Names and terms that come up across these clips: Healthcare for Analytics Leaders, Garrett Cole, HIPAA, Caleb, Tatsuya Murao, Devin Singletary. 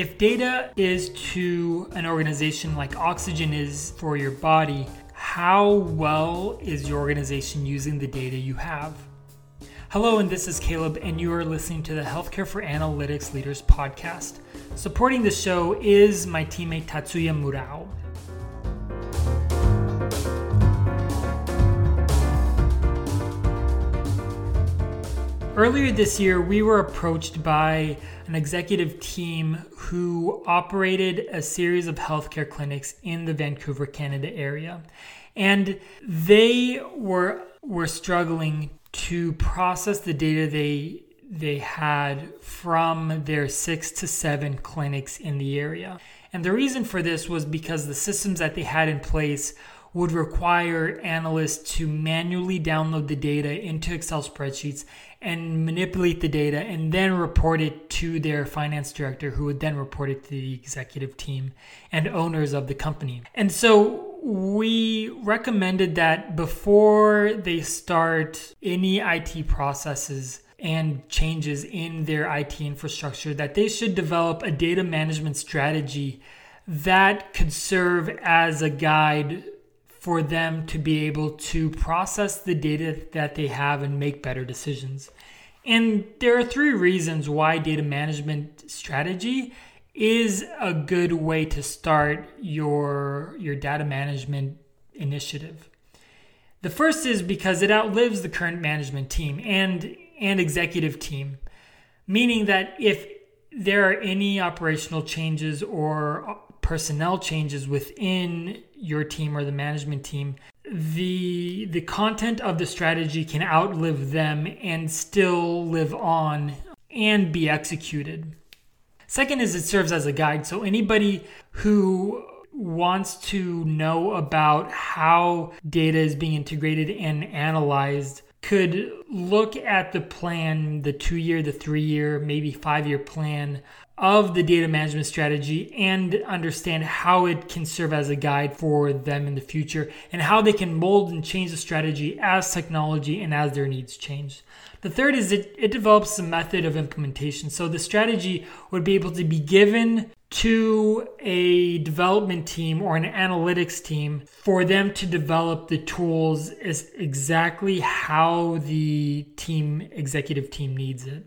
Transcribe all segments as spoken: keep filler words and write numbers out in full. If data is to an organization like oxygen is for your body, how well is your organization using the data you have? Hello, and this is Caleb, and you are listening to the Healthcare for Analytics Leaders podcast. Supporting the show is my teammate Tatsuya Murao. Earlier this year, we were approached by an executive team who operated a series of healthcare clinics in the Vancouver, Canada area. And they were were struggling to process the data they they had from their six to seven clinics in the area. And the reason for this was because the systems that they had in place would require analysts to manually download the data into Excel spreadsheets and manipulate the data and then report it to their finance director, who would then report it to the executive team and owners of the company. And so we recommended that before they start any I T processes and changes in their I T infrastructure, that they should develop a data management strategy that could serve as a guide for them to be able to process the data that they have and make better decisions. And there are three reasons why data management strategy is a good way to start your, your data management initiative. The first is because it outlives the current management team and, and executive team, meaning that if there are any operational changes or personnel changes within your team or the management team, the the content of the strategy can outlive them and still live on and be executed. Second is it serves as a guide. So anybody who wants to know about how data is being integrated and analyzed could look at the plan, the two-year, the three-year, maybe five-year plan of the data management strategy and understand how it can serve as a guide for them in the future and how they can mold and change the strategy as technology and as their needs change. The third is it, it develops a method of implementation. So the strategy would be able to be given to a development team or an analytics team for them to develop the tools is exactly how the team executive team needs it.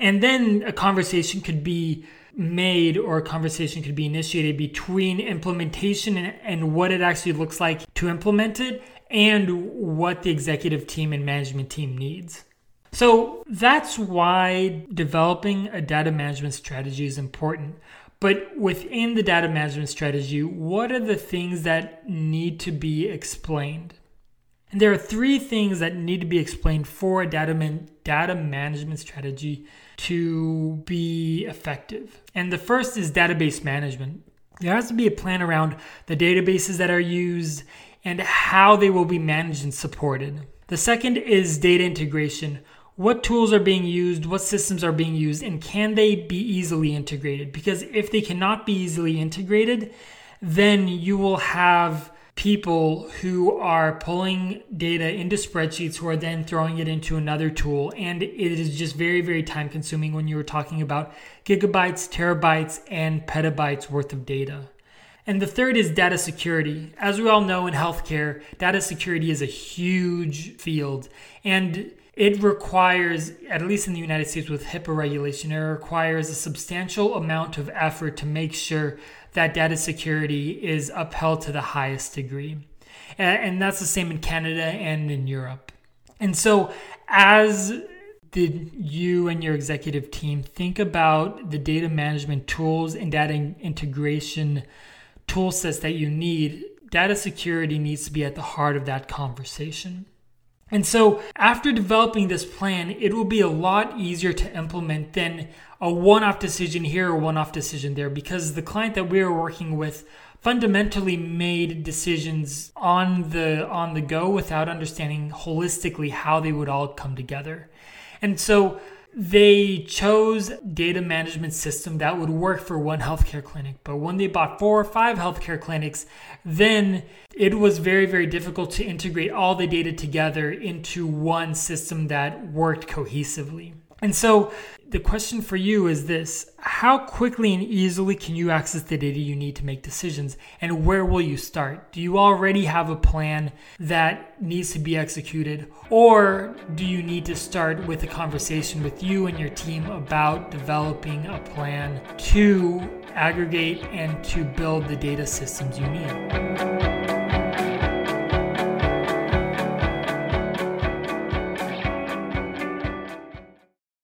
And then a conversation could be made or a conversation could be initiated between implementation and, and what it actually looks like to implement it and what the executive team and management team needs. So that's why developing a data management strategy is important. But within the data management strategy, what are the things that need to be explained? And there are three things that need to be explained for a data, man- data management strategy to be effective. And the first is database management. There has to be a plan around the databases that are used and how they will be managed and supported. The second is data integration. What tools are being used, what systems are being used, and can they be easily integrated? Because if they cannot be easily integrated, then you will have people who are pulling data into spreadsheets who are then throwing it into another tool. And it is just very, very time consuming when you were talking about gigabytes, terabytes, and petabytes worth of data. And the third is data security. As we all know in healthcare, data security is a huge field. And it requires, at least in the United States with HIPAA regulation, it requires a substantial amount of effort to make sure that data security is upheld to the highest degree. And that's the same in Canada and in Europe. And so as the, you and your executive team think about the data management tools and data integration tool sets that you need, data security needs to be at the heart of that conversation. And so after developing this plan, it will be a lot easier to implement than a one-off decision here or one-off decision there, because the client that we are working with fundamentally made decisions on the on the go without understanding holistically how they would all come together. And so they chose a data management system that would work for one healthcare clinic, but when they bought four or five healthcare clinics, then it was very, very difficult to integrate all the data together into one system that worked cohesively. And so the question for you is this: how quickly and easily can you access the data you need to make decisions, and where will you start? Do you already have a plan that needs to be executed, or do you need to start with a conversation with you and your team about developing a plan to aggregate and to build the data systems you need?